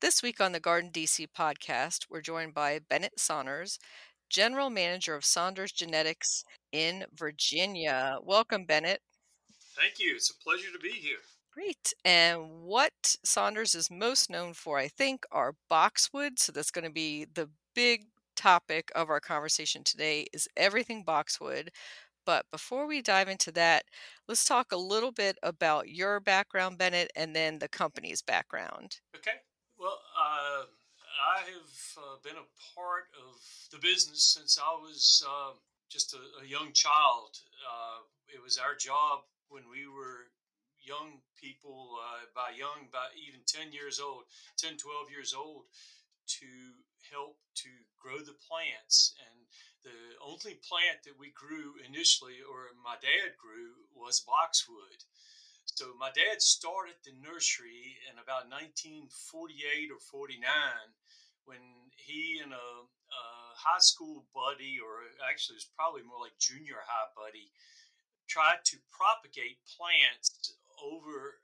This week on the Garden DC podcast, we're joined by Bennett Saunders, General Manager of Saunders Genetics in Virginia. Welcome, Bennett. Thank you. It's a pleasure to be here. Great. And what Saunders is most known for, I think, are boxwood. So that's going to be the big topic of our conversation today, is everything boxwood. But before we dive into that, let's talk a little bit about your background, Bennett, and then the company's background. Okay. Well, I have been a part of the business since I was just a young child. It was our job when we were young people, by even 10, 12 years old, to help to grow the plants. And the only plant that we grew initially, or my dad grew, was boxwood. So my dad started the nursery in about 1948 or 49 when he and a high school buddy, or actually it was probably more like junior high buddy, tried to propagate plants over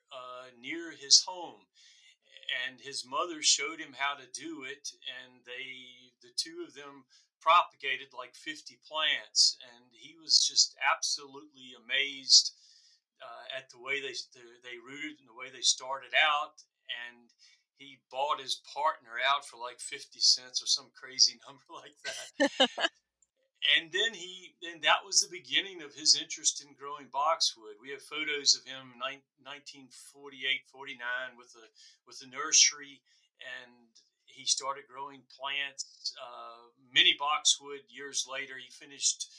near his home. And his mother showed him how to do it, and the two of them propagated like 50 plants. And he was just absolutely amazed at the way they rooted and the way they started out, and he bought his partner out for like 50 cents or some crazy number like that. And then that was the beginning of his interest in growing boxwood. We have photos of him in 1948-49 with a nursery, and he started growing plants, mini boxwood years later. He finished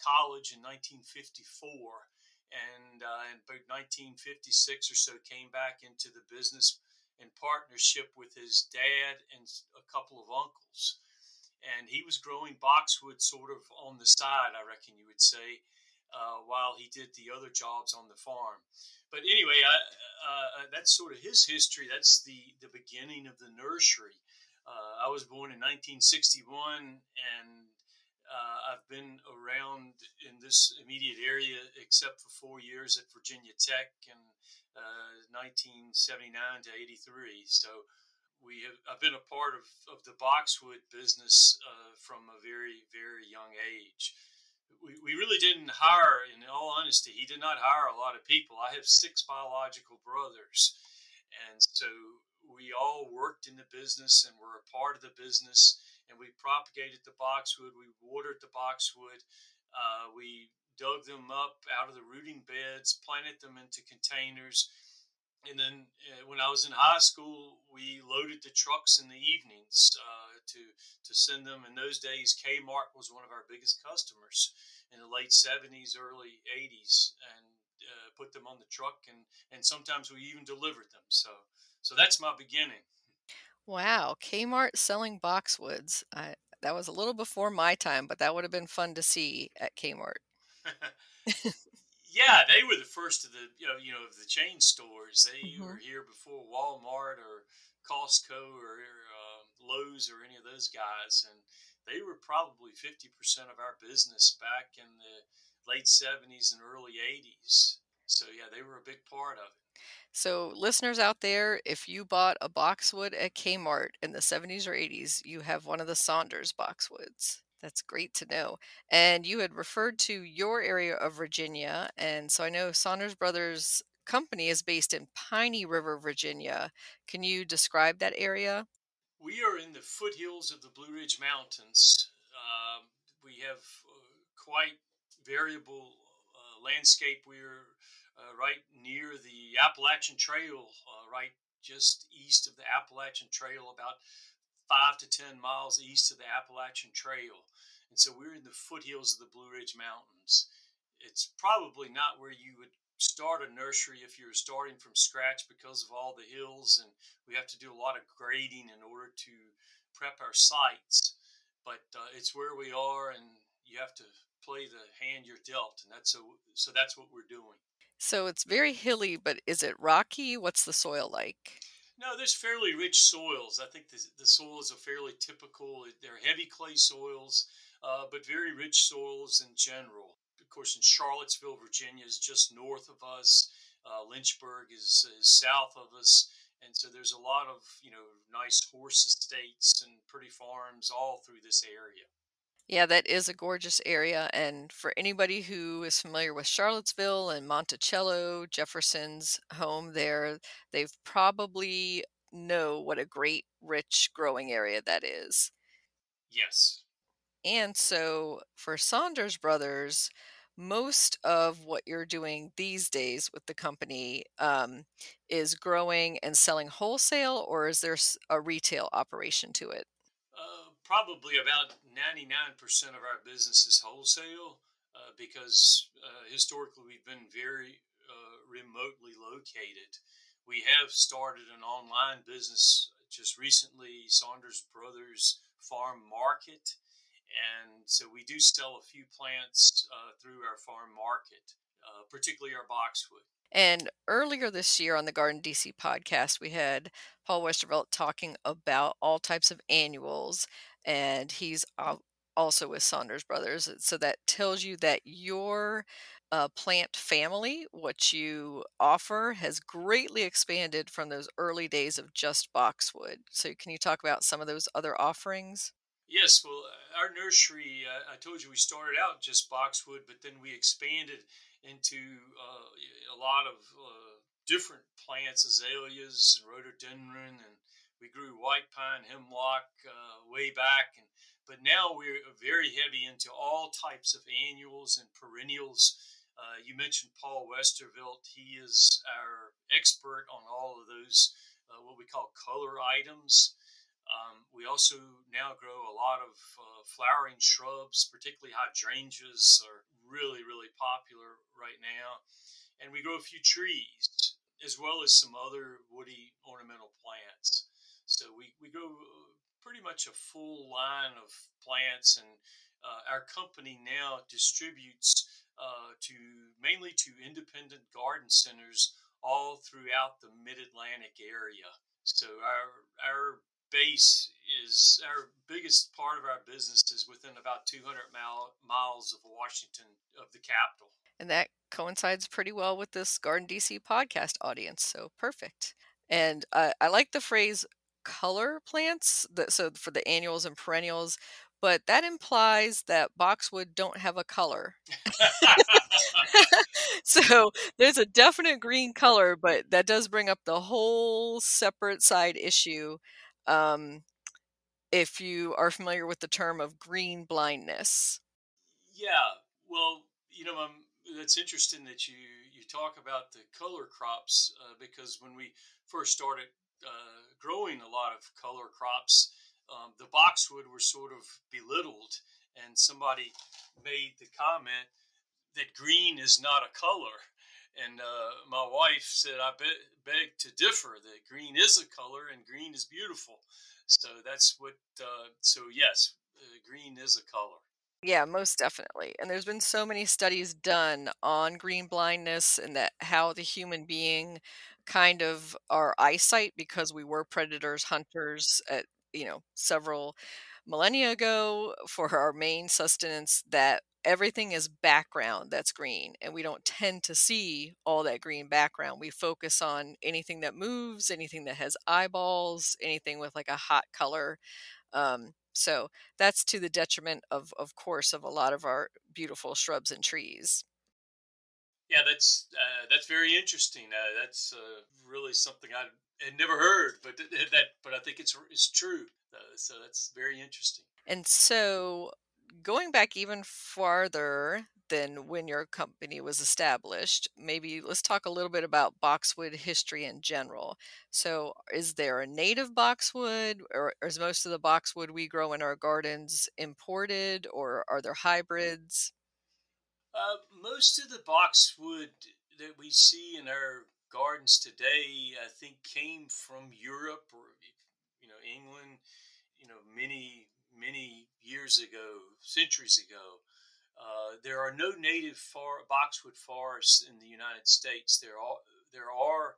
college in 1954. And in about 1956 or so, came back into the business in partnership with his dad and a couple of uncles. And he was growing boxwood sort of on the side, I reckon you would say, while he did the other jobs on the farm. But anyway, that's sort of his history. That's the beginning of the nursery. I was born in 1961, and I've been around in this immediate area except for 4 years at Virginia Tech in 1979 to 83. So I've been a part of the boxwood business from a very, very young age. We really didn't hire, in all honesty, he did not hire a lot of people. I have 6 biological brothers. And so we all worked in the business and were a part of the business. And we propagated the boxwood, we watered the boxwood, we dug them up out of the rooting beds, planted them into containers. And then when I was in high school, we loaded the trucks in the evenings to send them. In those days, Kmart was one of our biggest customers in the late 70s, early 80s, and put them on the truck. And sometimes we even delivered them. So that's my beginning. Wow, Kmart selling boxwoods. That was a little before my time, but that would have been fun to see at Kmart. Yeah, they were the first of the of the chain stores. They were here before Walmart or Costco or Lowe's or any of those guys, and they were probably 50% of our business back in the late 70s and early 80s. So yeah, they were a big part of it. So listeners out there, if you bought a boxwood at Kmart in the 70s or 80s, you have one of the Saunders boxwoods. That's great to know. And you had referred to your area of Virginia. And so I know Saunders Brothers Company is based in Piney River, Virginia. Can you describe that area? We are in the foothills of the Blue Ridge Mountains. We have quite variable landscape. We're right near the Appalachian Trail, right just east of the Appalachian Trail, about 5 to 10 miles east of the Appalachian Trail. And so we're in the foothills of the Blue Ridge Mountains. it's probably not where you would start a nursery if you're starting from scratch because of all the hills, and we have to do a lot of grading in order to prep our sites. But it's where we are, and you have to play the hand you're dealt, and that's so that's what we're doing. So it's very hilly, but is it rocky? What's the soil like? No, there's fairly rich soils. I think the soils are fairly typical. They're heavy clay soils, but very rich soils in general. Of course, in Charlottesville, Virginia is just north of us. Lynchburg is south of us. And so there's a lot of, you know, nice horse estates and pretty farms all through this area. Yeah, that is a gorgeous area. And for anybody who is familiar with Charlottesville and Monticello, Jefferson's home there, they've probably know what a great, rich growing area that is. Yes. And so for Saunders Brothers, most of what you're doing these days with the company is growing and selling wholesale, or is there a retail operation to it? Probably about 99% of our business is wholesale because historically we've been very remotely located. We have started an online business just recently, Saunders Brothers Farm Market. And so we do sell a few plants through our farm market, particularly our boxwood. And earlier this year on the Garden DC podcast, we had Paul Westervelt talking about all types of annuals, and he's also with Saunders Brothers. So that tells you that your plant family, what you offer, has greatly expanded from those early days of just boxwood. So can you talk about some of those other offerings? Yes, well, our nursery, I told you we started out just boxwood, but then we expanded into a lot of different plants, azaleas and rhododendron, and we grew white pine, hemlock way back. But now we're very heavy into all types of annuals and perennials. You mentioned Paul Westervelt. He is our expert on all of those, what we call color items. We also now grow a lot of flowering shrubs, particularly hydrangeas are really, really popular right now. And we grow a few trees as well as some other woody ornamental plants. So we grow pretty much a full line of plants, and our company now distributes to mainly to independent garden centers all throughout the Mid-Atlantic area. So our base is our biggest part of our business is within about 200 miles of Washington, of the capital. And that coincides pretty well with this Garden DC podcast audience. So perfect. And I like the phrase color plants. So for the annuals and perennials, but that implies that boxwood don't have a color. So there's a definite green color, but that does bring up the whole separate side issue. If you are familiar with the term of green blindness. Yeah, well, you know, that's interesting that you talk about the color crops because when we first started growing a lot of color crops, the boxwood were sort of belittled, and somebody made the comment that green is not a color. And my wife said, I beg to differ, that green is a color and green is beautiful. So that's what, so yes, green is a color. Yeah, most definitely. And there's been so many studies done on green blindness and that how the human being kind of our eyesight, because we were predators, hunters at, you know, several millennia ago for our main sustenance, that everything is background that's green, and we don't tend to see all that green background. We focus on anything that moves, anything that has eyeballs, anything with like a hot color. So that's to the detriment of course, of a lot of our beautiful shrubs and trees. Yeah, that's very interesting. That's really something I had never heard, but I think it's true. So that's very interesting. And so, going back even farther than when your company was established, maybe let's talk a little bit about boxwood history in general. So is there a native boxwood, or is most of the boxwood we grow in our gardens imported, or are there hybrids? Most of the boxwood that we see in our gardens today, I think, came from Europe or, you know, England, you know, many years ago, centuries ago. There are no native boxwood forests in the United States. There are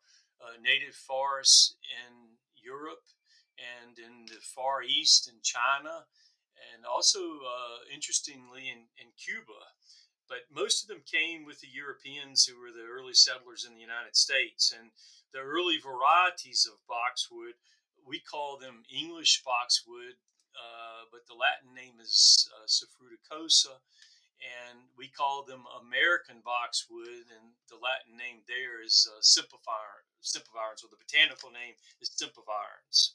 native forests in Europe and in the Far East and China, and also, interestingly, in Cuba. But most of them came with the Europeans, who were the early settlers in the United States. And the early varieties of boxwood, we call them English boxwood, but the Latin name is Saffruticosa, and we call them American boxwood, and the Latin name there is Sempervirens, or the botanical name is Sempervirens.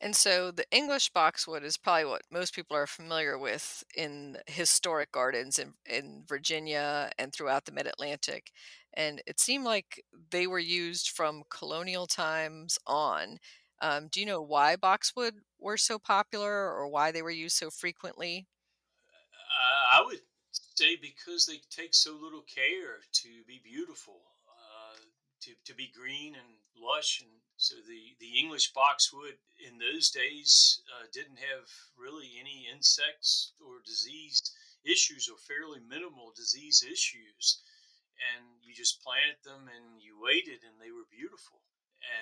And so the English boxwood is probably what most people are familiar with in historic gardens in Virginia and throughout the mid-Atlantic. And it seemed like they were used from colonial times on. Do you know why boxwood were so popular or why they were used so frequently? I would say because they take so little care to be beautiful, to be green and lush. And so the English boxwood in those days didn't have really any insects or disease issues, or fairly minimal disease issues. And you just planted them and you waited and they were beautiful.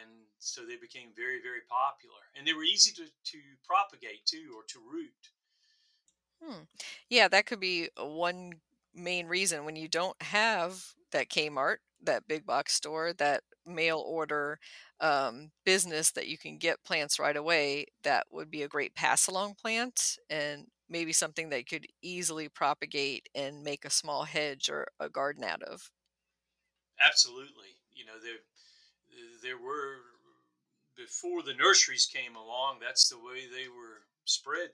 And so they became very, very popular. And they were easy to propagate too, or to root. Yeah, that could be one main reason. When you don't have that Kmart, that big box store, that mail order business that you can get plants right away, that would be a great pass along plant, and maybe something that could easily propagate and make a small hedge or a garden out of. Absolutely. You know, there were, before the nurseries came along, that's the way they were spread,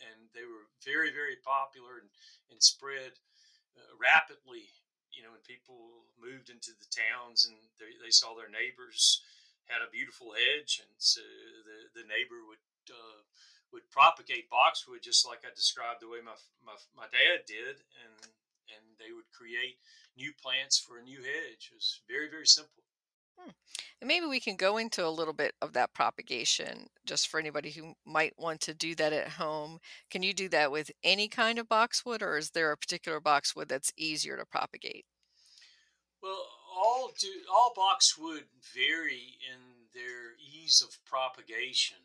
and they were very, very popular and spread rapidly. You know, when people moved into the towns and they saw their neighbors had a beautiful hedge, and so the neighbor would propagate boxwood, just like I described the way my dad did, and they would create new plants for a new hedge. It was very, very simple. And maybe we can go into a little bit of that propagation, just for anybody who might want to do that at home. Can you do that with any kind of boxwood, or is there a particular boxwood that's easier to propagate? Well, all boxwood vary in their ease of propagation.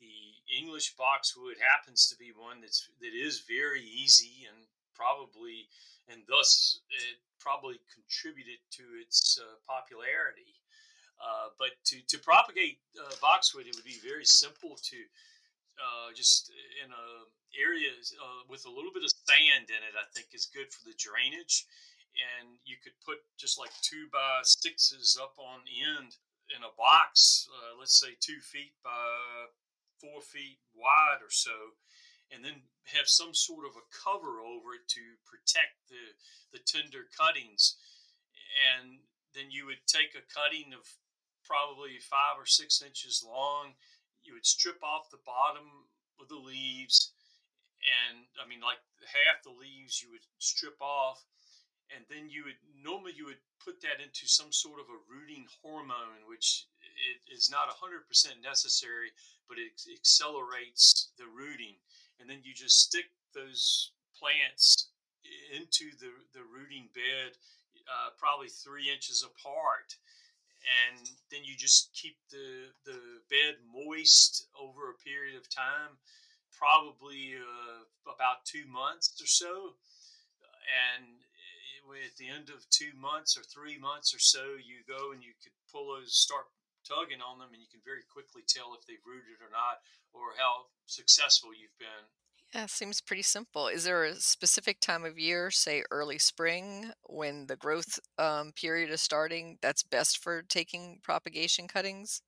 The English boxwood happens to be one that is very easy, and probably, and thus it probably contributed to its popularity. But to propagate boxwood, it would be very simple to just in areas with a little bit of sand in it, I think, is good for the drainage. And you could put just like 2x6s up on end in a box, let's say 2 feet by 4 feet wide or so, and then have some sort of a cover over it to protect the tender cuttings. And then you would take a cutting of probably 5 or 6 inches long. You would strip off the bottom of the leaves. And I mean, like half the leaves you would strip off. And then you would put that into some sort of a rooting hormone, which it is not 100% necessary, but it accelerates the rooting. And then you just stick those plants into the rooting bed, probably 3 inches apart, and then you just keep the bed moist over a period of time, probably about 2 months or so, and at the end of 2 months or 3 months or so, you go and you could pull those, start tugging on them, and you can very quickly tell if they've rooted or not, or how successful you've been. Yeah, seems pretty simple. Is there a specific time of year, say early spring, when the growth period is starting, that's best for taking propagation cuttings?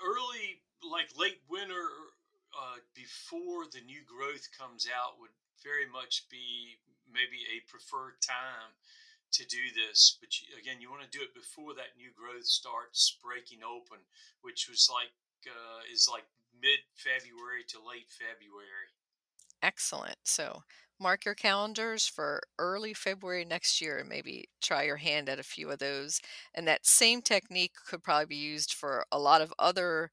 Early, like late winter, before the new growth comes out, would very much be maybe a preferred time to do this. But again, you want to do it before that new growth starts breaking open, which was is like mid-February to late February. Excellent. So mark your calendars for early February next year and maybe try your hand at a few of those. And that same technique could probably be used for a lot of other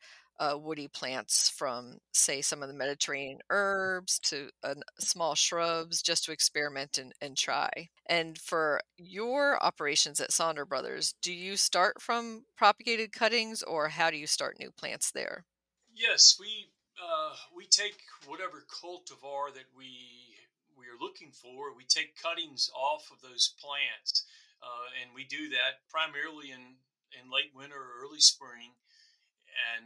woody plants, from say some of the Mediterranean herbs to small shrubs, just to experiment and try. And for your operations at Saunders Brothers, do you start from propagated cuttings, or how do you start new plants there? Yes, we take whatever cultivar that we are looking for. We take cuttings off of those plants, and we do that primarily in late winter or early spring. And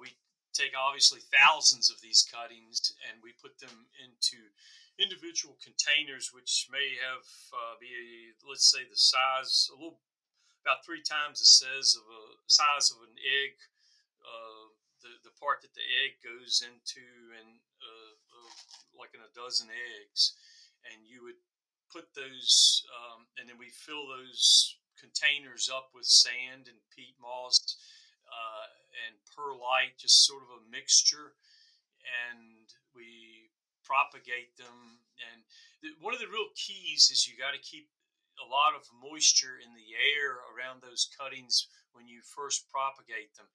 we take obviously thousands of these cuttings, and we put them into individual containers, which may have let's say the size about 3 times the size of an egg, the part that the egg goes into, and like in a dozen eggs. And you would put those, and then we fill those containers up with sand and peat moss, and perlite, just sort of a mixture, and we propagate them. And one of the real keys is you got to keep a lot of moisture in the air around those cuttings when you first propagate them.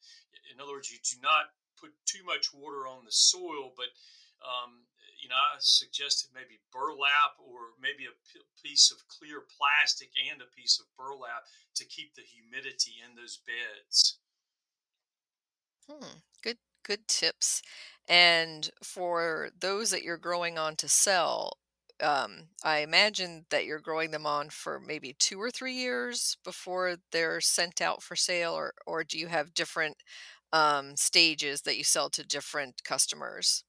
In other words, you do not put too much water on the soil, but you know, I suggested maybe burlap, or maybe a piece of clear plastic and a piece of burlap to keep the humidity in those beds. Good tips. And for those that you're growing on to sell, I imagine that you're growing them on for maybe 2 or 3 years before they're sent out for sale, or do you have different stages that you sell to different customers?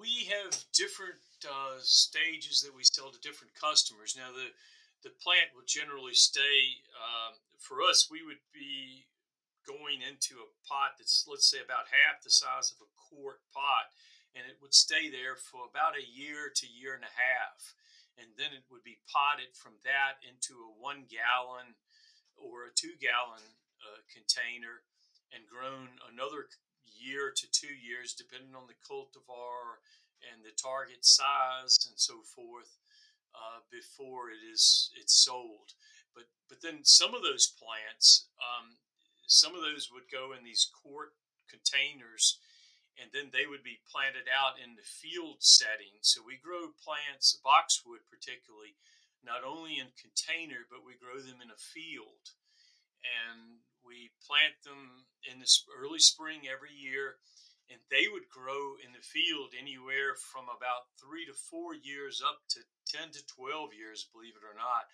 We have different stages that we sell to different customers. Now, the plant will generally stay, for us, we would be going into a pot that's, let's say, about half the size of a quart pot, and it would stay there for about 1 year to 1.5 years, and then it would be potted from that into a 1 gallon or a 2 gallon container, and grown another 1 to 2 years depending on the cultivar and the target size and so forth, before it's sold. But then some of those plants, some of those would go in these quart containers, and then they would be planted out in the field setting. So we grow plants, boxwood particularly, not only in container, but we grow them in a field. And we plant them in the early spring every year, and they would grow in the field anywhere from about 3 to 4 years up to 10 to 12 years, believe it or not.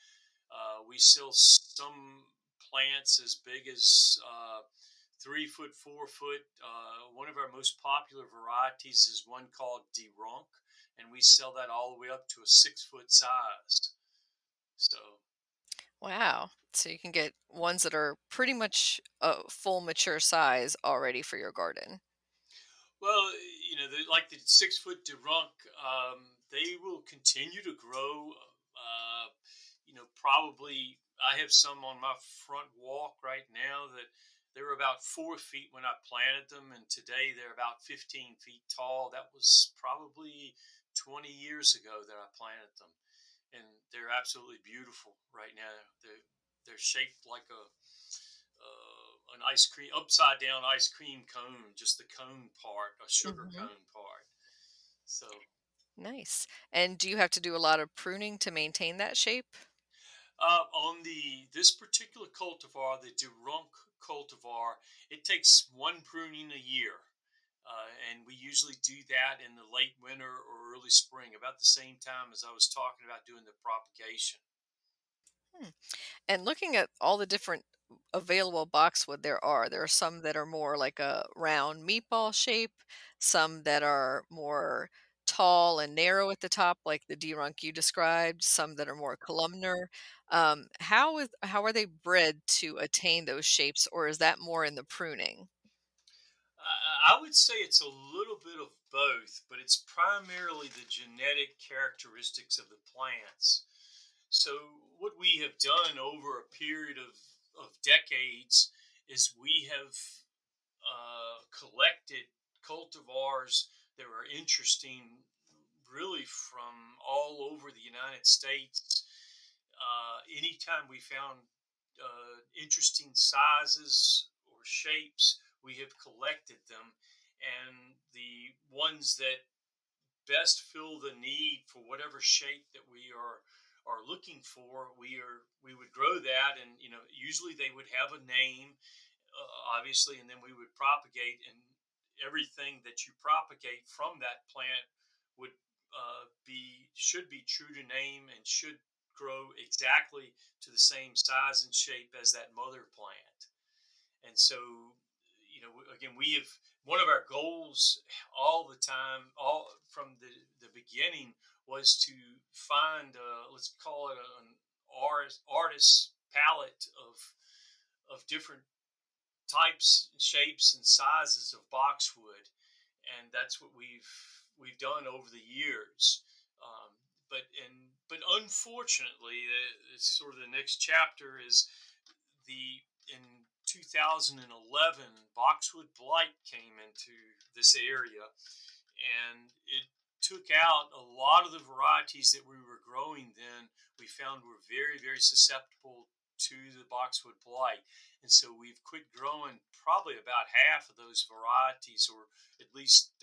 We sell some plants as big as 3 foot, 4 foot. One of our most popular varieties is one called Dee Runk, and we sell that all the way up to a 6 foot size. So, wow! So you can get ones that are pretty much a full mature size already for your garden. Well, you know, like the 6 foot Dee Runk, they will continue to grow. You know, probably. I have some on my front walk right now that they were about 4 feet when I planted them, and today they're about 15 feet tall. That was probably 20 years ago that I planted them, and they're absolutely beautiful right now. They're shaped like an ice cream, upside down ice cream cone, just the cone part, a sugar cone part. So nice. And do you have to do a lot of pruning to maintain that shape? On this particular cultivar, the Dee Runk cultivar, it takes 1 pruning a year, and we usually do that in the late winter or early spring, about the same time as I was talking about doing the propagation. And looking at all the different available boxwood there are some that are more like a round meatball shape, some that are more tall and narrow at the top, like the Dee Runk you described, some that are more columnar. How are they bred to attain those shapes, or is that more in the pruning? I would say it's a little bit of both, but it's primarily the genetic characteristics of the plants. So what we have done over a period of decades is we have collected cultivars that are interesting really from all over the United States. Anytime we found interesting sizes or shapes, we have collected them. And the ones that best fill the need for whatever shape that we are looking for, we would grow that, and you know, usually they would have a name, obviously, and then we would propagate, and everything that you propagate from that plant would should be true to name and should grow exactly to the same size and shape as that mother plant. And so, you know, again, we have one of our goals all the time, all from the beginning, was to find let's call it an artist's palette of different types, shapes, and sizes of boxwood, and that's what we've done over the years. But unfortunately, it's sort of the next chapter is in 2011, boxwood blight came into this area, and it took out a lot of the varieties that we were growing then. We found were very, very susceptible to the boxwood blight. And so we've quit growing probably about half of those varieties, or at least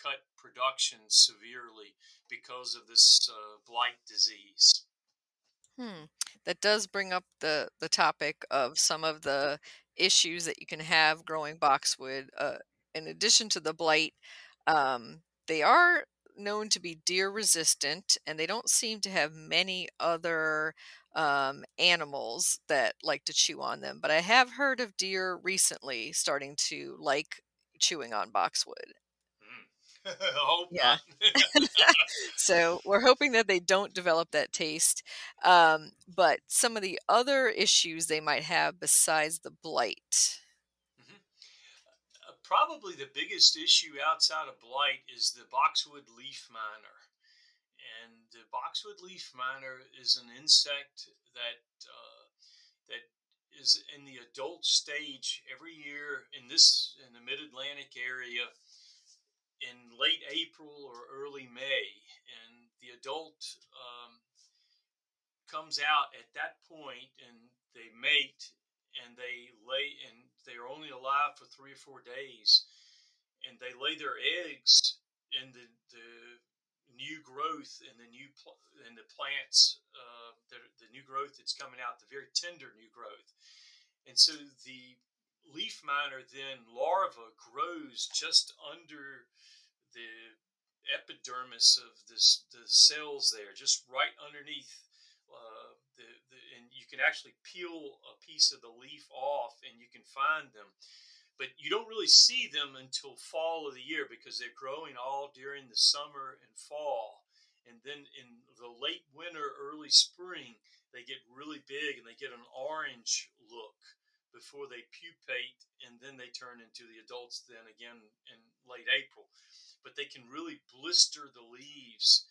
cut production severely because of this blight disease. That does bring up the topic of some of the issues that you can have growing boxwood. In addition to the blight, they are known to be deer resistant, and they don't seem to have many other animals that like to chew on them. But I have heard of deer recently starting to like chewing on boxwood. Yeah. So we're hoping that they don't develop that taste. But some of the other issues they might have besides the blight. Probably the biggest issue outside of blight is the boxwood leaf miner. And the boxwood leaf miner is an insect that is in the adult stage every year in the mid-Atlantic area in late April or early May, and the adult comes out at that point, and they mate, and they lay, and they're only alive for 3 or 4 days, and they lay their eggs in the new growth and the plants, the new growth that's coming out, the very tender new growth. And so the leaf miner then larva grows just under the epidermis of the cells there, just right underneath. And you can actually peel a piece of the leaf off, and you can find them, but you don't really see them until fall of the year because they're growing all during the summer and fall. And then in the late winter, early spring, they get really big and they get an orange look before they pupate, and then they turn into the adults then again in late April. But they can really blister the leaves,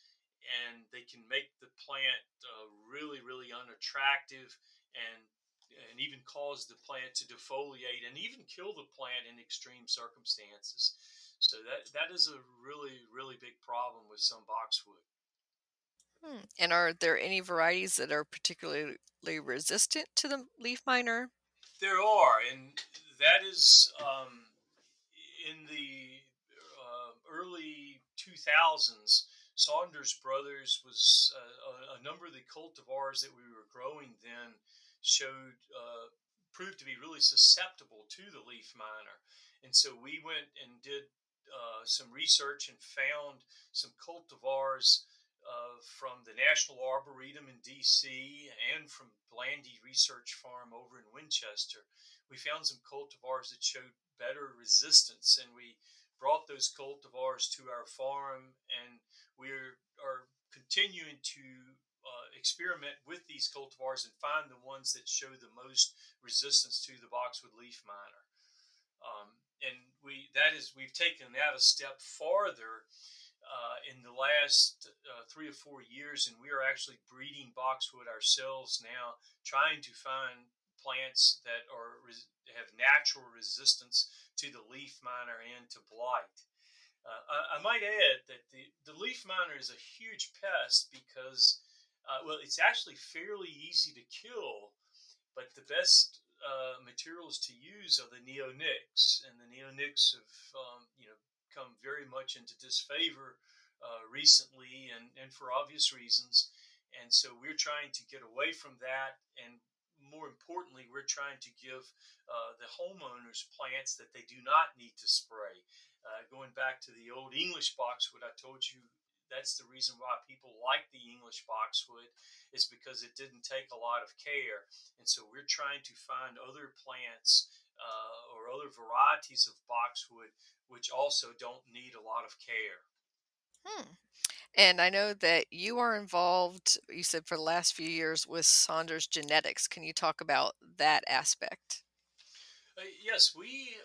and they can make the plant really, really unattractive, and even cause the plant to defoliate and even kill the plant in extreme circumstances. So that is a really, really big problem with some boxwood. And are there any varieties that are particularly resistant to the leaf miner? There are, and that is in the early 2000s, Saunders Brothers was a number of the cultivars that we were growing then proved to be really susceptible to the leaf miner. And so we went and did some research and found some cultivars from the National Arboretum in D.C. and from Blandy Research Farm over in Winchester. We found some cultivars that showed better resistance, and we brought those cultivars to our farm, and we are continuing to experiment with these cultivars and find the ones that show the most resistance to the boxwood leaf miner. We've taken that a step farther in the last 3 or 4 years, and we are actually breeding boxwood ourselves now, trying to find plants that have natural resistance to the leaf miner and to blight. I might add that the leaf miner is a huge pest because, well, it's actually fairly easy to kill, but the best materials to use are the neonics, and the neonics have come very much into disfavor recently, and for obvious reasons. And so we're trying to get away from that, and more importantly, we're trying to give the homeowners plants that they do not need to spray. Going back to the old English boxwood, I told you that's the reason why people like the English boxwood, is because it didn't take a lot of care. And so we're trying to find other plants or other varieties of boxwood which also don't need a lot of care. And I know that you are involved, you said, for the last few years with Saunders Genetics. Can you talk about that aspect? Yes, we,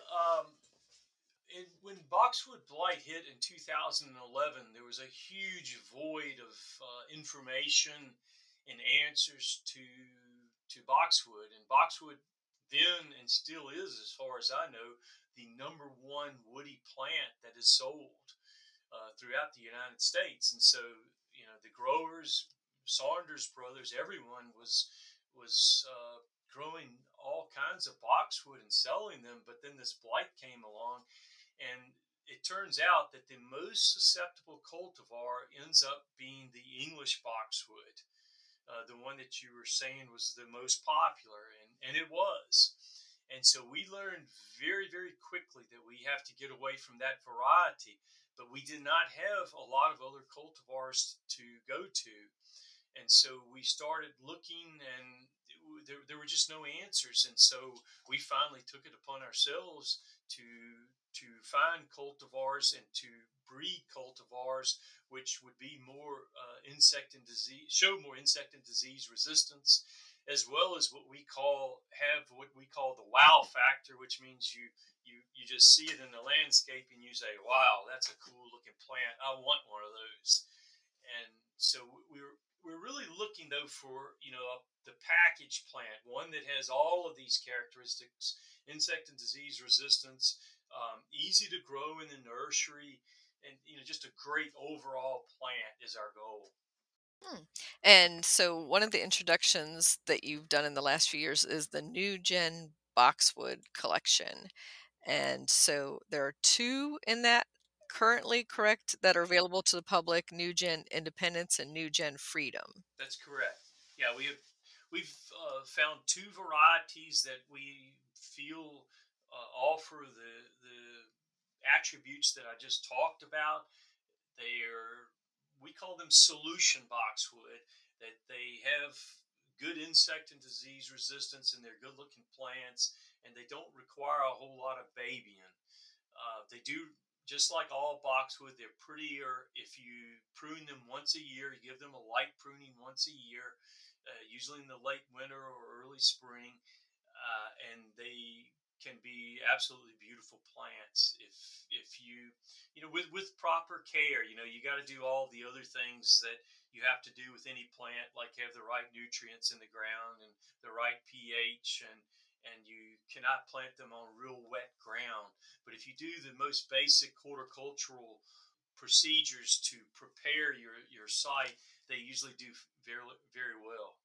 when boxwood blight hit in 2011, there was a huge void of information and answers to boxwood. And boxwood then, and still is, as far as I know, the number one woody plant that is sold throughout the United States. And so, the growers, Saunders Brothers, everyone was growing all kinds of boxwood and selling them. But then this blight came along, and it turns out that the most susceptible cultivar ends up being the English boxwood, the one that you were saying was the most popular, and it was. And so we learned very, very quickly that we have to get away from that variety. But we did not have a lot of other cultivars to go to. And so we started looking, and there were just no answers. And so we finally took it upon ourselves to find cultivars and to breed cultivars which would be more insect and disease, show more insect and disease resistance, as well as what we call the wow factor, which means you just see it in the landscape and you say, wow, that's a cool looking plant. I want one of those. And so we're really looking, though, for, the package plant, one that has all of these characteristics: insect and disease resistance, easy to grow in the nursery, and, just a great overall plant is our goal. And so one of the introductions that you've done in the last few years is the New Gen Boxwood Collection. And so there are two in that currently, correct, that are available to the public: New Gen Independence and New Gen Freedom. That's correct. Yeah, we've found two varieties that we feel offer the attributes that I just talked about. We call them solution boxwood, that they have good insect and disease resistance, and they're good-looking plants, and they don't require a whole lot of babying. They do, just like all boxwood, they're prettier if you prune them once a year. You give them a light pruning once a year, usually in the late winter or early spring, and they can be absolutely beautiful plants if you with proper care. You got to do all the other things that you have to do with any plant, like have the right nutrients in the ground and the right pH, and you cannot plant them on real wet ground. But if you do the most basic horticultural procedures to prepare your site, they usually do very, very well.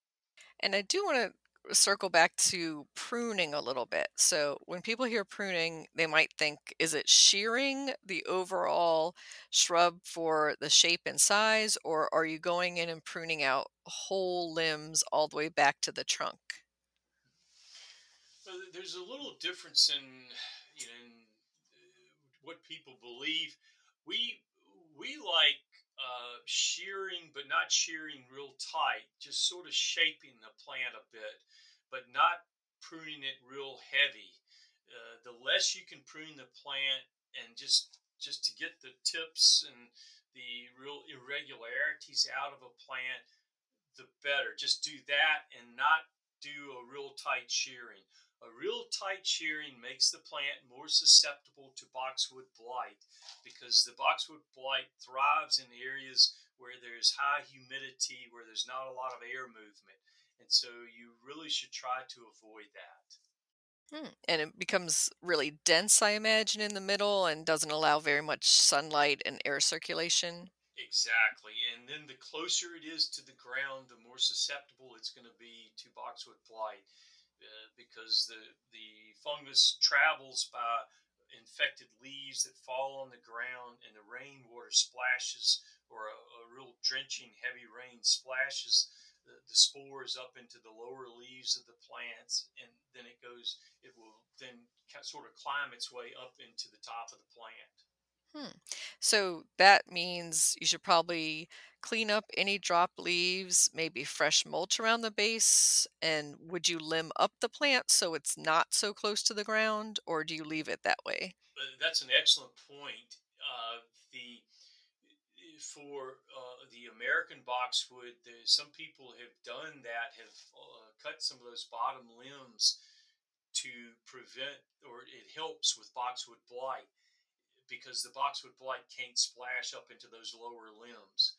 And I do want to circle back to pruning a little bit. So when people hear pruning, they might think, is it shearing the overall shrub for the shape and size, or are you going in and pruning out whole limbs all the way back to the trunk? So there's a little difference in what people believe. We like shearing, but not shearing real tight, just sort of shaping the plant a bit, but not pruning it real heavy. The less you can prune the plant, and just to get the tips and the real irregularities out of a plant, the better. Just do that and not do a real tight shearing. A real tight shearing makes the plant more susceptible to boxwood blight, because the boxwood blight thrives in areas where there's high humidity, where there's not a lot of air movement. And so you really should try to avoid that. And it becomes really dense, I imagine, in the middle and doesn't allow very much sunlight and air circulation. Exactly. And then the closer it is to the ground, the more susceptible it's going to be to boxwood blight, because the fungus travels by infected leaves that fall on the ground, and the rainwater splashes, or a real drenching heavy rain splashes the spores up into the lower leaves of the plants, and then it will then sort of climb its way up into the top of the plant. So that means you should probably clean up any drop leaves, maybe fresh mulch around the base. And would you limb up the plant so it's not so close to the ground, or do you leave it that way? That's an excellent point. For the American boxwood, some people have done that, have cut some of those bottom limbs to prevent, or it helps with boxwood blight, because the boxwood blight can't splash up into those lower limbs.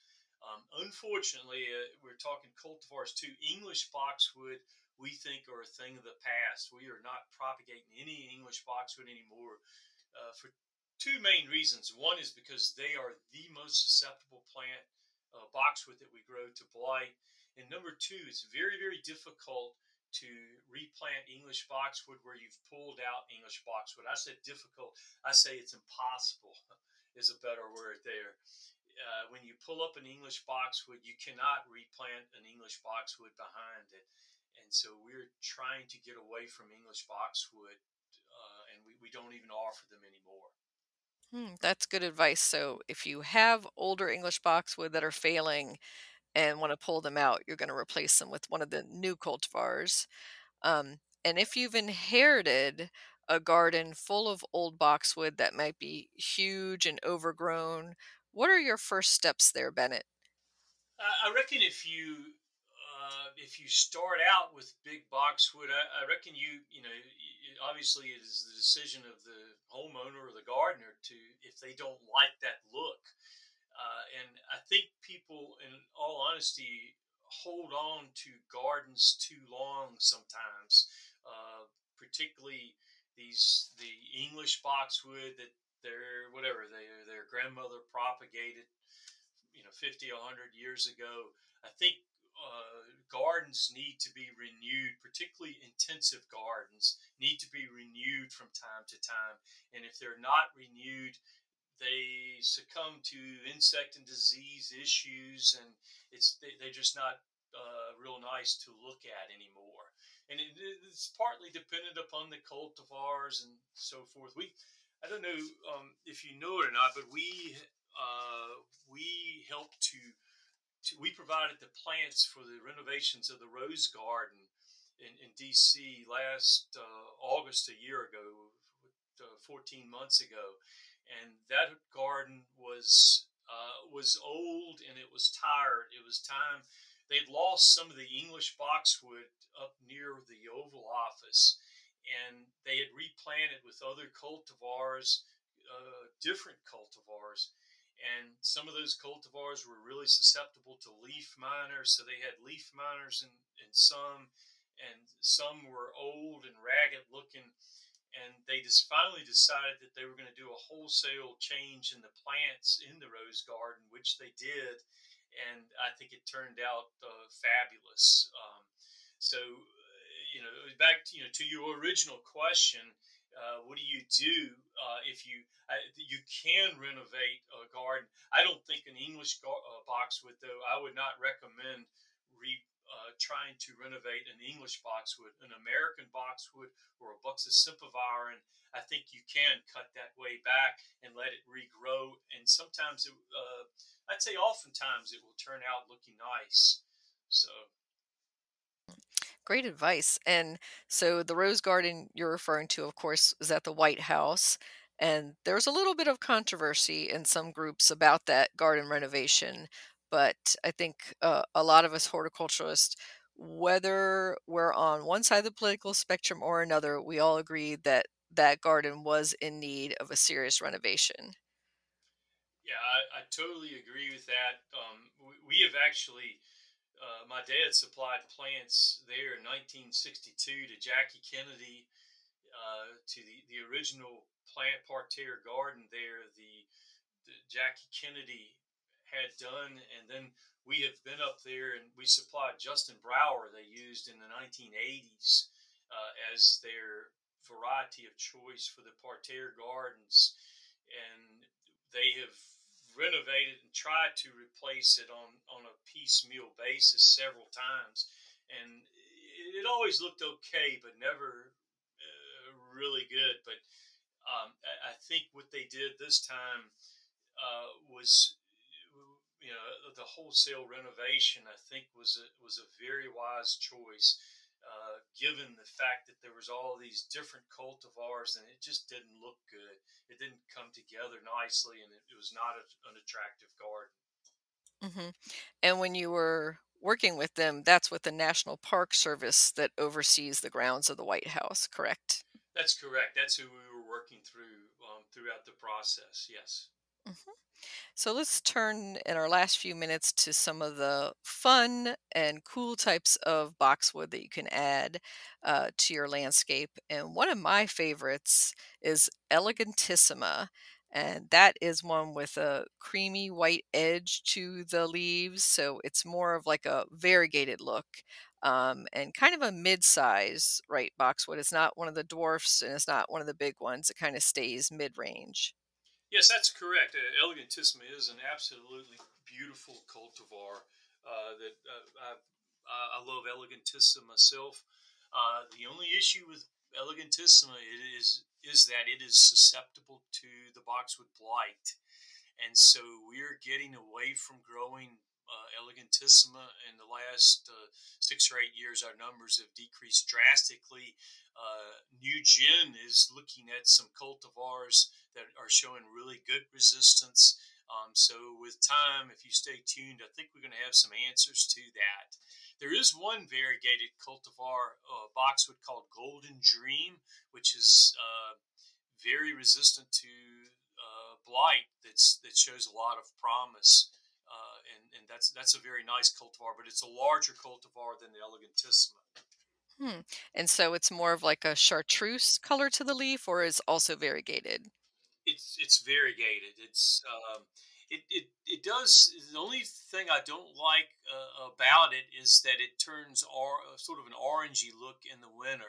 Unfortunately, we're talking cultivars too. English boxwood, we think, are a thing of the past. We are not propagating any English boxwood anymore for two main reasons. One is because they are the most susceptible plant, boxwood, that we grow to blight. And number two, it's very, very difficult to replant English boxwood where you've pulled out English boxwood. I said difficult. I say it's impossible is a better word there. When you pull up an English boxwood, you cannot replant an English boxwood behind it. And so we're trying to get away from English boxwood, and we don't even offer them anymore. That's good advice. So if you have older English boxwood that are failing and want to pull them out, you're going to replace them with one of the new cultivars. And if you've inherited a garden full of old boxwood that might be huge and overgrown, what are your first steps there, Bennett? I reckon if you start out with big boxwood, I reckon obviously it is the decision of the homeowner or the gardener if they don't like that look. And I think people, in all honesty, hold on to gardens too long sometimes, particularly the English boxwood that their grandmother propagated, 50, 100 years ago. I think gardens need to be renewed, particularly intensive gardens need to be renewed from time to time. And if they're not renewed, they succumb to insect and disease issues, and they're just not real nice to look at anymore. And it's partly dependent upon the cultivars and so forth. I don't know if you know it or not, but we helped we provided the plants for the renovations of the Rose Garden in D.C. last August, a year ago, 14 months ago. And that garden was old, and it was tired. It was time. They'd lost some of the English boxwood up near the Oval Office, and they had replanted with other cultivars, different cultivars. And some of those cultivars were really susceptible to leaf miners, so they had leaf miners in some, and some were old and ragged looking. And they just finally decided that they were going to do a wholesale change in the plants in the Rose Garden, which they did. And I think it turned out fabulous. Back to your original question, what do you do if you can renovate a garden? I don't think an English boxwood, though, I would not recommend trying to renovate an English boxwood. An American boxwood or a Buxus sempervirens, I think you can cut that way back and let it regrow. And sometimes, I'd say oftentimes, it will turn out looking nice. So, great advice. And so the Rose Garden you're referring to, of course, is at the White House. And there's a little bit of controversy in some groups about that garden renovation. But I think a lot of us horticulturists, whether we're on one side of the political spectrum or another, we all agree that that garden was in need of a serious renovation. Yeah, I totally agree with that. We have actually, my dad supplied plants there in 1962 to Jackie Kennedy to the original plant parterre garden there, the Jackie Kennedy had done, and then we have been up there and we supplied Justin Brower, they used in the 1980s as their variety of choice for the parterre gardens, and they have renovated and tried to replace it on a piecemeal basis several times, and it always looked okay, but never really good. But I think what they did this time was, you know, the wholesale renovation, I think, was a very wise choice, given the fact that there was all these different cultivars and it just didn't look good. It didn't come together nicely, and it was not an attractive garden. Mm-hmm. And when you were working with them, that's with the National Park Service that oversees the grounds of the White House, correct? That's correct. That's who we were working through throughout the process, yes. Mm-hmm. So let's turn in our last few minutes to some of the fun and cool types of boxwood that you can add to your landscape. And one of my favorites is Elegantissima. And that is one with a creamy white edge to the leaves. So it's more of like a variegated look, and kind of a mid-size, right, boxwood. It's not one of the dwarfs and it's not one of the big ones. It kind of stays mid-range. Yes, that's correct. Elegantissima is an absolutely beautiful cultivar. I love Elegantissima myself. The only issue with Elegantissima is that it is susceptible to the boxwood blight, and so we're getting away from growing Elegantissima. In the last 6 or 8 years, our numbers have decreased drastically. New Gen is looking at some cultivars that are showing really good resistance. So with time, if you stay tuned, I think we're going to have some answers to that. There is one variegated cultivar boxwood called Golden Dream, which is very resistant to blight. That shows a lot of promise. And that's a very nice cultivar, but it's a larger cultivar than the Elegantissima. Hmm. And so it's more of like a chartreuse color to the leaf, or is also variegated? It's variegated. It's it does. The only thing I don't like about it is that it turns sort of an orangey look in the winter.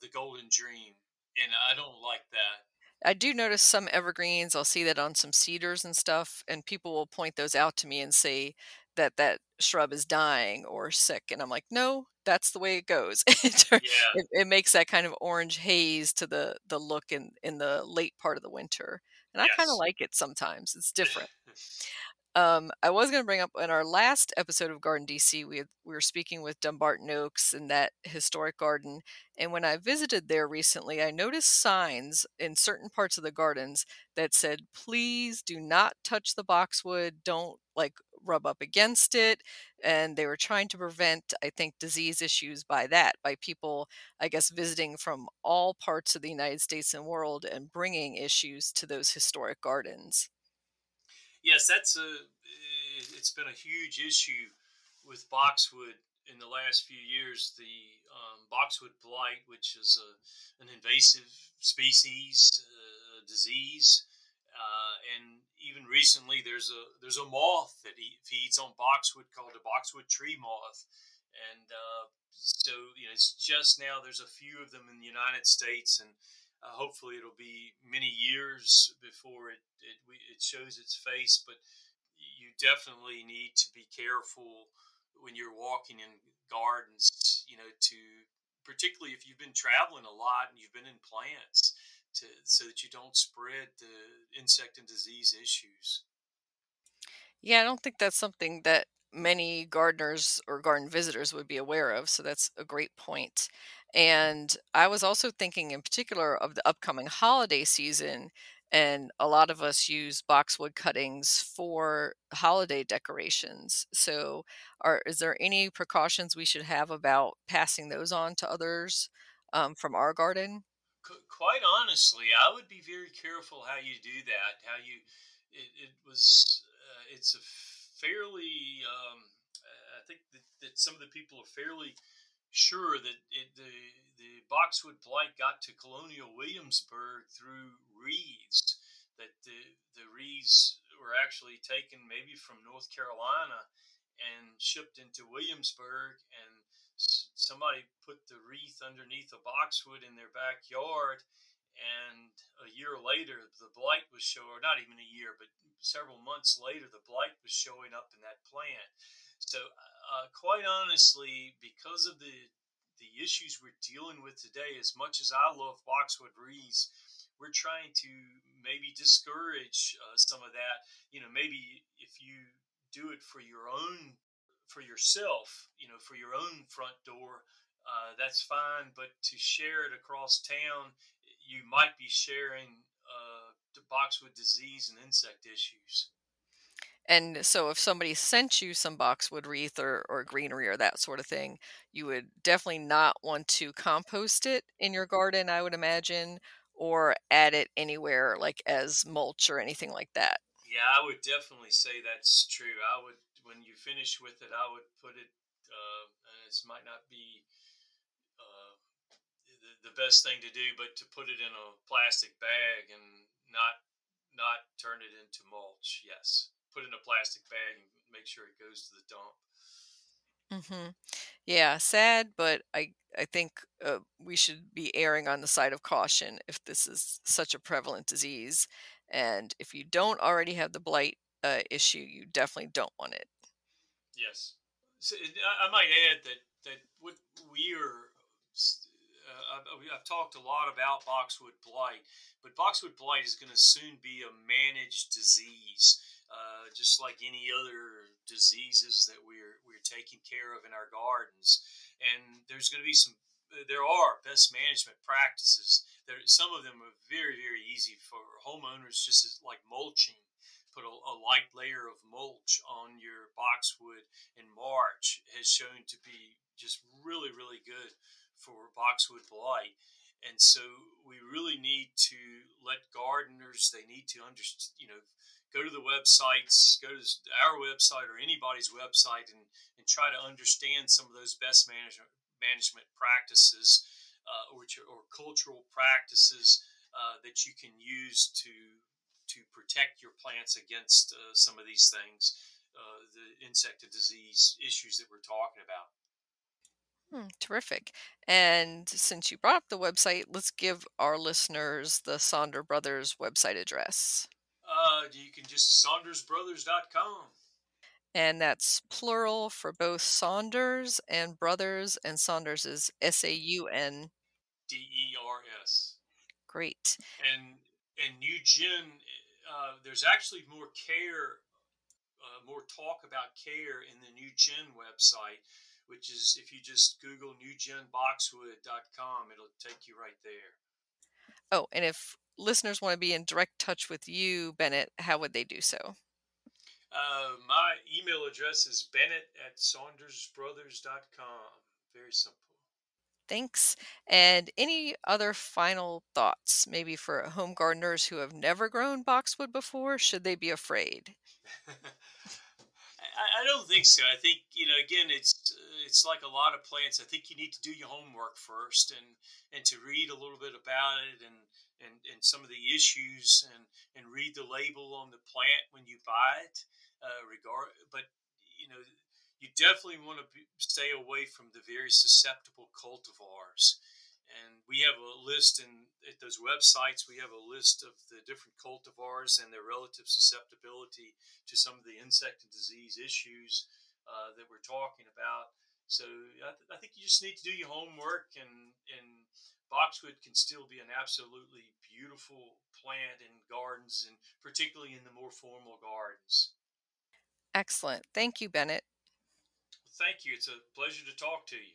The Golden Dream, and I don't like that. I do notice some evergreens. I'll see that on some cedars and stuff, and people will point those out to me and say that shrub is dying or sick. And I'm like, no, that's the way it goes. It makes that kind of orange haze to the look in the late part of the winter. And yes. I kind of like it sometimes. It's different. I was going to bring up in our last episode of Garden DC, we were speaking with Dumbarton Oaks and that historic garden. And when I visited there recently, I noticed signs in certain parts of the gardens that said, please do not touch the boxwood. Don't like rub up against it. And they were trying to prevent, I think, disease issues by people, I guess, visiting from all parts of the United States and world and bringing issues to those historic gardens. Yes, it's been a huge issue with boxwood in the last few years. The boxwood blight, which is an invasive species disease, and even recently there's a moth that feeds on boxwood called the boxwood tree moth, and so you know it's just now there's a few of them in the United States, and hopefully it'll be many years before it shows its face, but you definitely need to be careful when you're walking in gardens, you know, to particularly if you've been traveling a lot and you've been in plants so that you don't spread the insect and disease issues. Yeah, I don't think that's something that many gardeners or garden visitors would be aware of. So that's a great point. And I was also thinking in particular of the upcoming holiday season. And a lot of us use boxwood cuttings for holiday decorations. So is there any precautions we should have about passing those on to others from our garden? Quite honestly, I would be very careful how you do that. It's a fairly, I think that some of the people are fairly sure that the boxwood blight got to Colonial Williamsburg through wreaths, that the wreaths were actually taken maybe from North Carolina and shipped into Williamsburg, and somebody put the wreath underneath a boxwood in their backyard, and a year later the blight was showing, or not even a year, but several months later the blight was showing up in that plant. So quite honestly, because of the issues we're dealing with today, as much as I love boxwood wreaths, we're trying to maybe discourage some of that. You know, maybe if you do it for your own, for yourself, you know, for your own front door, that's fine. But to share it across town, you might be sharing the boxwood disease and insect issues. And so if somebody sent you some boxwood wreath or greenery or that sort of thing, you would definitely not want to compost it in your garden, I would imagine, or add it anywhere like as mulch or anything like that. Yeah, I would definitely say that's true. I would, when you finish with it, I would put it, this might not be the best thing to do, but to put it in a plastic bag and not turn it into mulch. Yes. Put it in a plastic bag and make sure it goes to the dump. Mm-hmm. Yeah, sad, but I think we should be erring on the side of caution if this is such a prevalent disease. And if you don't already have the blight issue, you definitely don't want it. Yes. So I might add that what we are... I've talked a lot about boxwood blight, but boxwood blight is going to soon be a managed disease, just like any other diseases that we're taking care of in our gardens. And there's going to be there are best management practices. Some of them are very, very easy for homeowners, just as, like mulching. Put a light layer of mulch on your boxwood in March has shown to be just really, really good for boxwood blight. And so we really need to let gardeners, they need to understand, you know, go to the websites, go to our website or anybody's website and try to understand some of those best management practices or cultural practices that you can use to protect your plants against some of these things, the insect and disease issues that we're talking about. Terrific. And since you brought up the website, let's give our listeners the Saunders Brothers website address. You can just saundersbrothers.com. And that's plural for both Saunders and Brothers, and Saunders is SAUNDERS. Great. And New Gen, there's actually more care, more talk about care in the New Gen website, which is, if you just Google newgenboxwood.com, it'll take you right there. Oh, and if listeners want to be in direct touch with you, Bennett, how would they do so? My email address is bennett@saundersbrothers.com. Very simple. Thanks. And any other final thoughts, maybe for home gardeners who have never grown boxwood before? Should they be afraid? I don't think so. I think, you know, again, it's like a lot of plants. I think you need to do your homework first and to read a little bit about it and some of the issues and read the label on the plant when you buy it. But, you know, you definitely want to stay away from the very susceptible cultivars. And we have a list at those websites, we have a list of the different cultivars and their relative susceptibility to some of the insect and disease issues that we're talking about. So I think you just need to do your homework, and boxwood can still be an absolutely beautiful plant in gardens, and particularly in the more formal gardens. Excellent. Thank you, Bennett. Thank you. It's a pleasure to talk to you.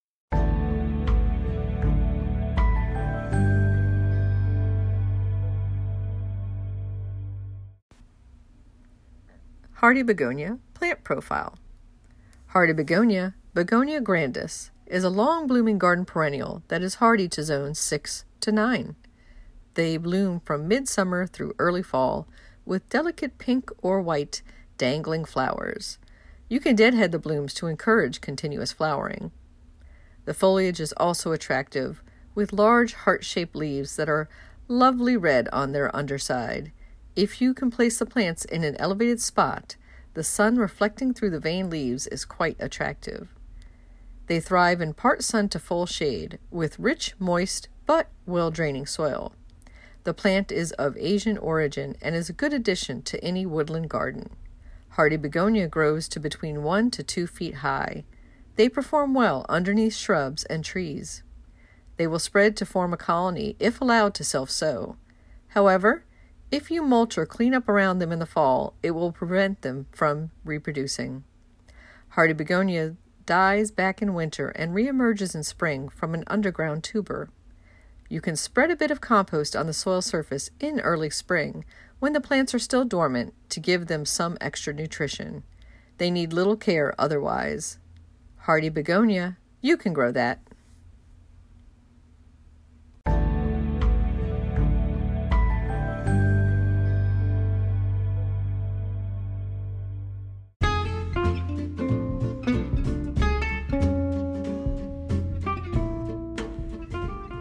Hardy begonia plant profile. Hardy begonia, Begonia grandis, is a long-blooming garden perennial that is hardy to zones 6 to 9. They bloom from midsummer through early fall with delicate pink or white dangling flowers. You can deadhead the blooms to encourage continuous flowering. The foliage is also attractive with large heart-shaped leaves that are lovely red on their underside. If you can place the plants in an elevated spot, the sun reflecting through the veined leaves is quite attractive. They thrive in part sun to full shade with rich, moist, but well-draining soil. The plant is of Asian origin and is a good addition to any woodland garden. Hardy begonia grows to between 1 to 2 feet high. They perform well underneath shrubs and trees. They will spread to form a colony if allowed to self-sow. However, if you mulch or clean up around them in the fall, it will prevent them from reproducing. Hardy begonia dies back in winter and reemerges in spring from an underground tuber. You can spread a bit of compost on the soil surface in early spring when the plants are still dormant to give them some extra nutrition. They need little care otherwise. Hardy begonia, you can grow that.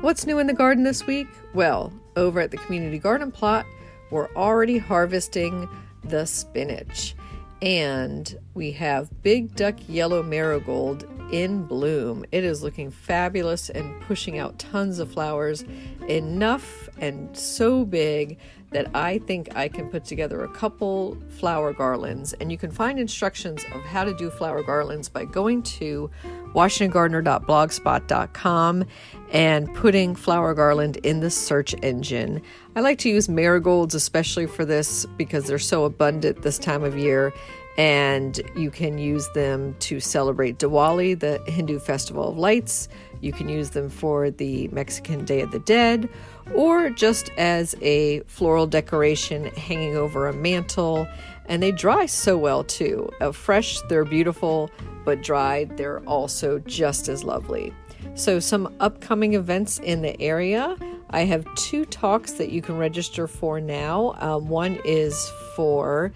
What's new in the garden this week? Well, over at the community garden plot, we're already harvesting the spinach. And we have Big Duck Yellow Marigold in bloom. It is looking fabulous and pushing out tons of flowers, enough and so big that I think I can put together a couple flower garlands. And you can find instructions of how to do flower garlands by going to washingtongardener.blogspot.com and putting flower garland in the search engine. I like to use marigolds especially for this because they're so abundant this time of year, and you can use them to celebrate Diwali, the Hindu festival of lights. You can use them for the Mexican Day of the Dead, or just as a floral decoration hanging over a mantle. And they dry so well too. Fresh, they're beautiful, but dried, they're also just as lovely. So some upcoming events in the area. I have two talks that you can register for now. One is for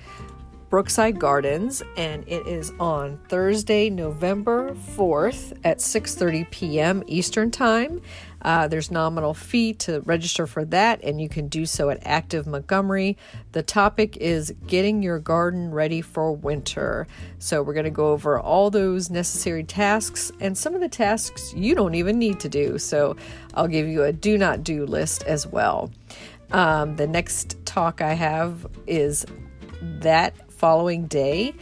Brookside Gardens, and it is on Thursday, November 4th at 6:30 p.m. Eastern Time. There's nominal fee to register for that, and you can do so at Active Montgomery. The topic is getting your garden ready for winter. So we're going to go over all those necessary tasks and some of the tasks you don't even need to do. So I'll give you a do not do list as well. The next talk I have is that following day,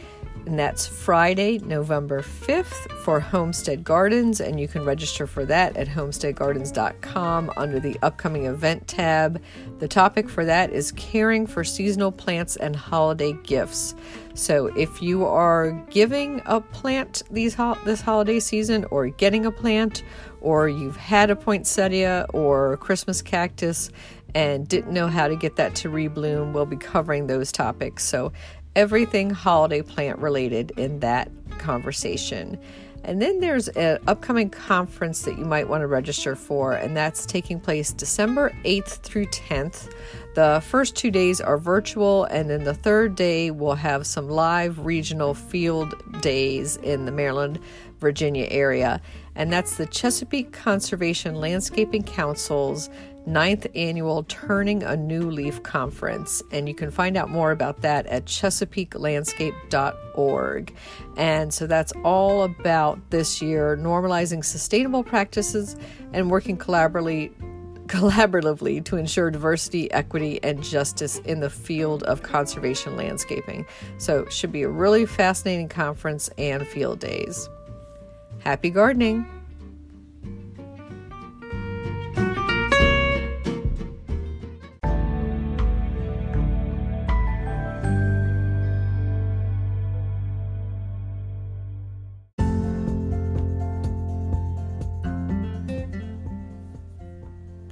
and that's Friday, November 5th for Homestead Gardens, and you can register for that at homesteadgardens.com under the upcoming event tab. The topic for that is caring for seasonal plants and holiday gifts. So if you are giving a plant this holiday season, or getting a plant, or you've had a poinsettia or Christmas cactus and didn't know how to get that to rebloom, we'll be covering those topics. So everything holiday plant related in that conversation. And then there's an upcoming conference that you might want to register for, and that's taking place December 8th through 10th. The first 2 days are virtual, and then the third day we'll have some live regional field days in the Maryland, Virginia area. And that's the Chesapeake Conservation Landscaping Council's 9th Annual Turning a New Leaf Conference, and you can find out more about that at ChesapeakeLandscape.org. And so that's all about this year, normalizing sustainable practices and working collaboratively to ensure diversity, equity, and justice in the field of conservation landscaping. So it should be a really fascinating conference and field days. Happy gardening!